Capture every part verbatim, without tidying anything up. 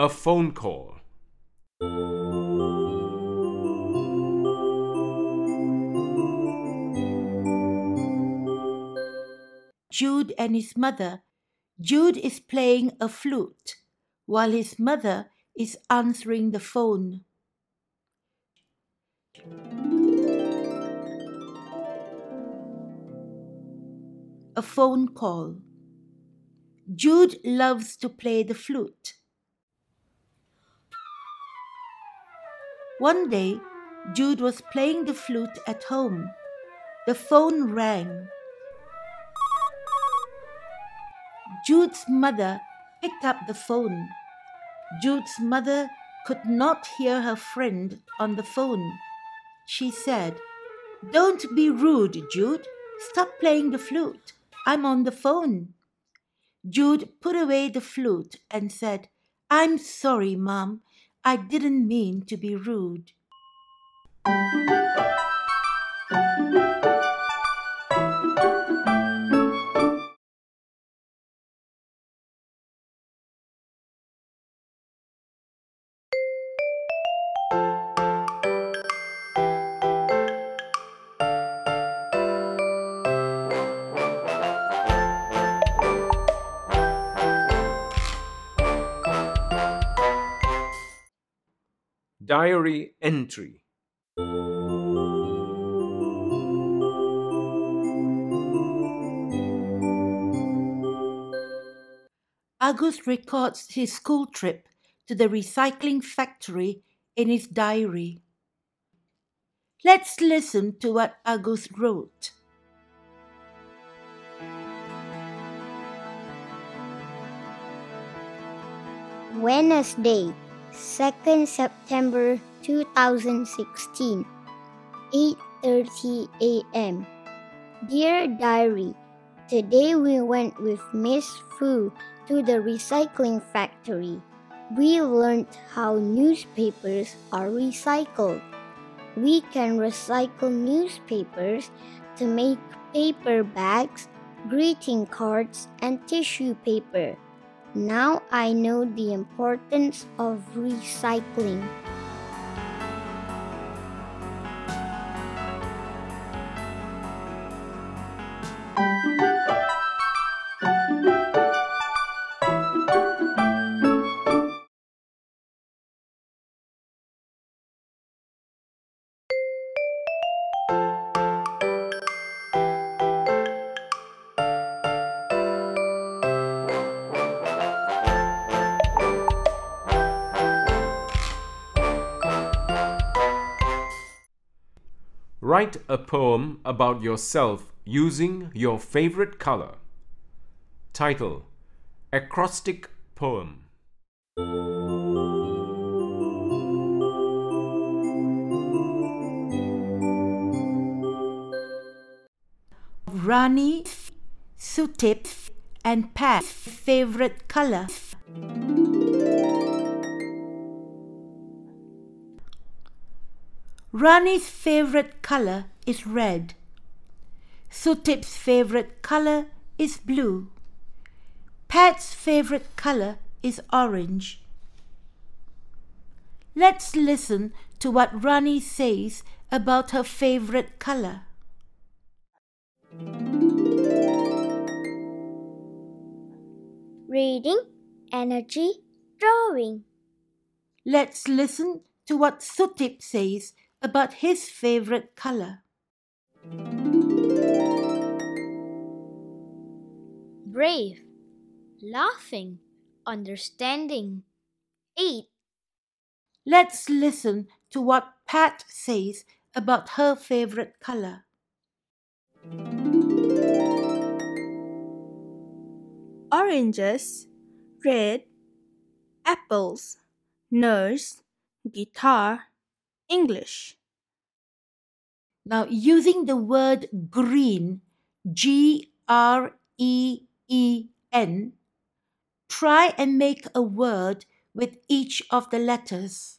A phone call. Jude and his mother. Jude is playing a flute, while his mother is answering the phone. A phone call. Jude loves to play the flute. One day, Jude was playing the flute at home. The phone rang. Jude's mother picked up the phone. Jude's mother could not hear her friend on the phone. She said, "Don't be rude, Jude. Stop playing the flute. I'm on the phone." Jude put away the flute and said, "I'm sorry, Mom. I didn't mean to be rude." Diary entry. Agus records his school trip to the recycling factory in his diary. Let's listen to what Agus wrote. Wednesday, second of September twenty sixteen, eight thirty a.m. Dear Diary, today we went with Miss Fu to the recycling factory. We learned how newspapers are recycled. We can recycle newspapers to make paper bags, greeting cards, and tissue paper. Now I know the importance of recycling. Write a poem about yourself using your favorite color. Title: Acrostic Poem. Rani, Sutip, and Pat's favorite color. Rani's favorite color is red. Sutip's favorite color is blue. Pat's favorite color is orange. Let's listen to what Rani says about her favorite color. Reading, energy, drawing. Let's listen to what Sutip says about his favorite color. Brave, laughing, understanding, eight. Let's listen to what Pat says about her favorite color. Oranges, red, apples, nurse, guitar, English. Now, using the word green, G R E E N, try and make a word with each of the letters.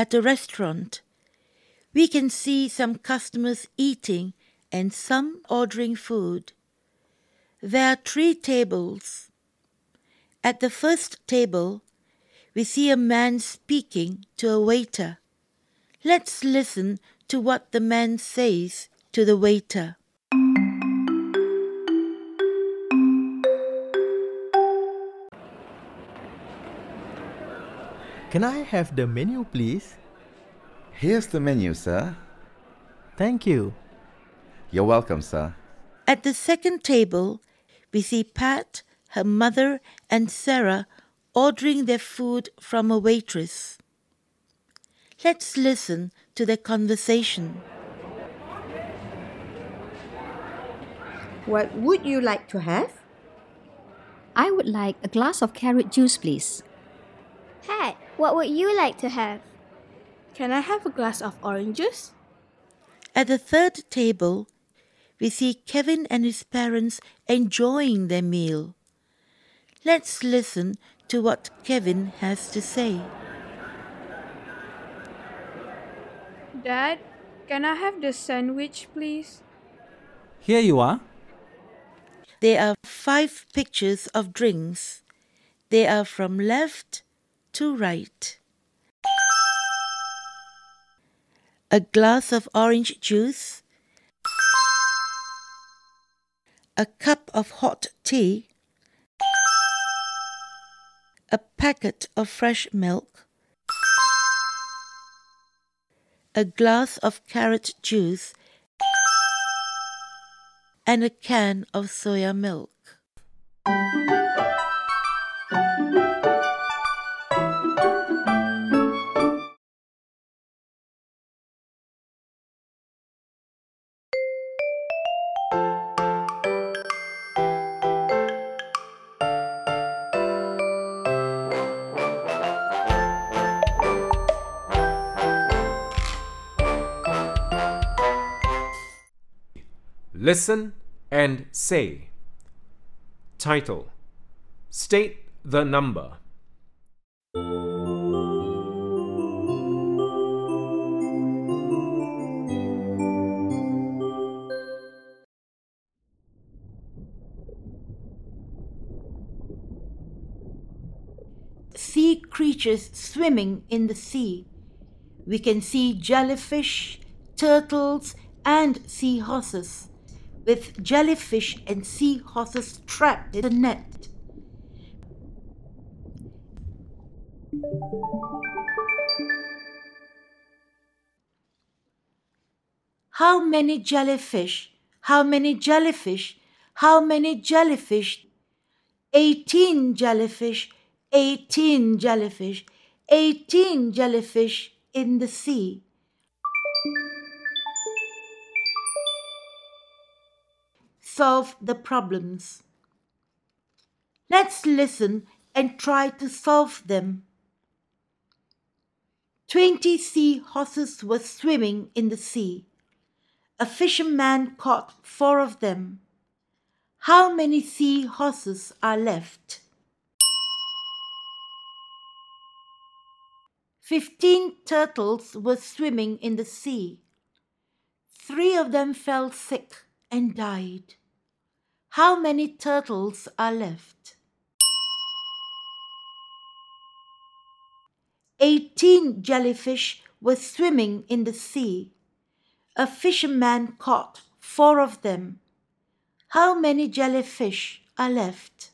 at a restaurant. We can see some customers eating and some ordering food. There are three tables. At the first table, we see a man speaking to a waiter. Let's listen to what the man says to the waiter. Can I have the menu, please? Here's the menu, sir. Thank you. You're welcome, sir. At the second table, we see Pat, her mother, and Sarah ordering their food from a waitress. Let's listen to their conversation. What would you like to have? I would like a glass of carrot juice, please. Pat, what would you like to have? Can I have a glass of orange juice? At the third table, we see Kevin and his parents enjoying their meal. Let's listen to what Kevin has to say. Dad, can I have the sandwich, please? Here you are. There are five pictures of drinks. They are from left to right. A glass of orange juice. A cup of hot tea. A packet of fresh milk. A glass of carrot juice and a can of soya milk. Listen and say. Title: State the number. Sea creatures swimming in the sea. We can see jellyfish, turtles, and seahorses. With jellyfish and seahorses trapped in a net. How many jellyfish? How many jellyfish? How many jellyfish? Eighteen jellyfish, eighteen jellyfish, eighteen jellyfish in the sea. Solve the problems. Let's listen and try to solve them. Twenty seahorses were swimming in the sea. A fisherman caught four of them. How many seahorses are left? Fifteen turtles were swimming in the sea. Three of them fell sick and died. How many turtles are left? Eighteen jellyfish were swimming in the sea. A fisherman caught four of them. How many jellyfish are left?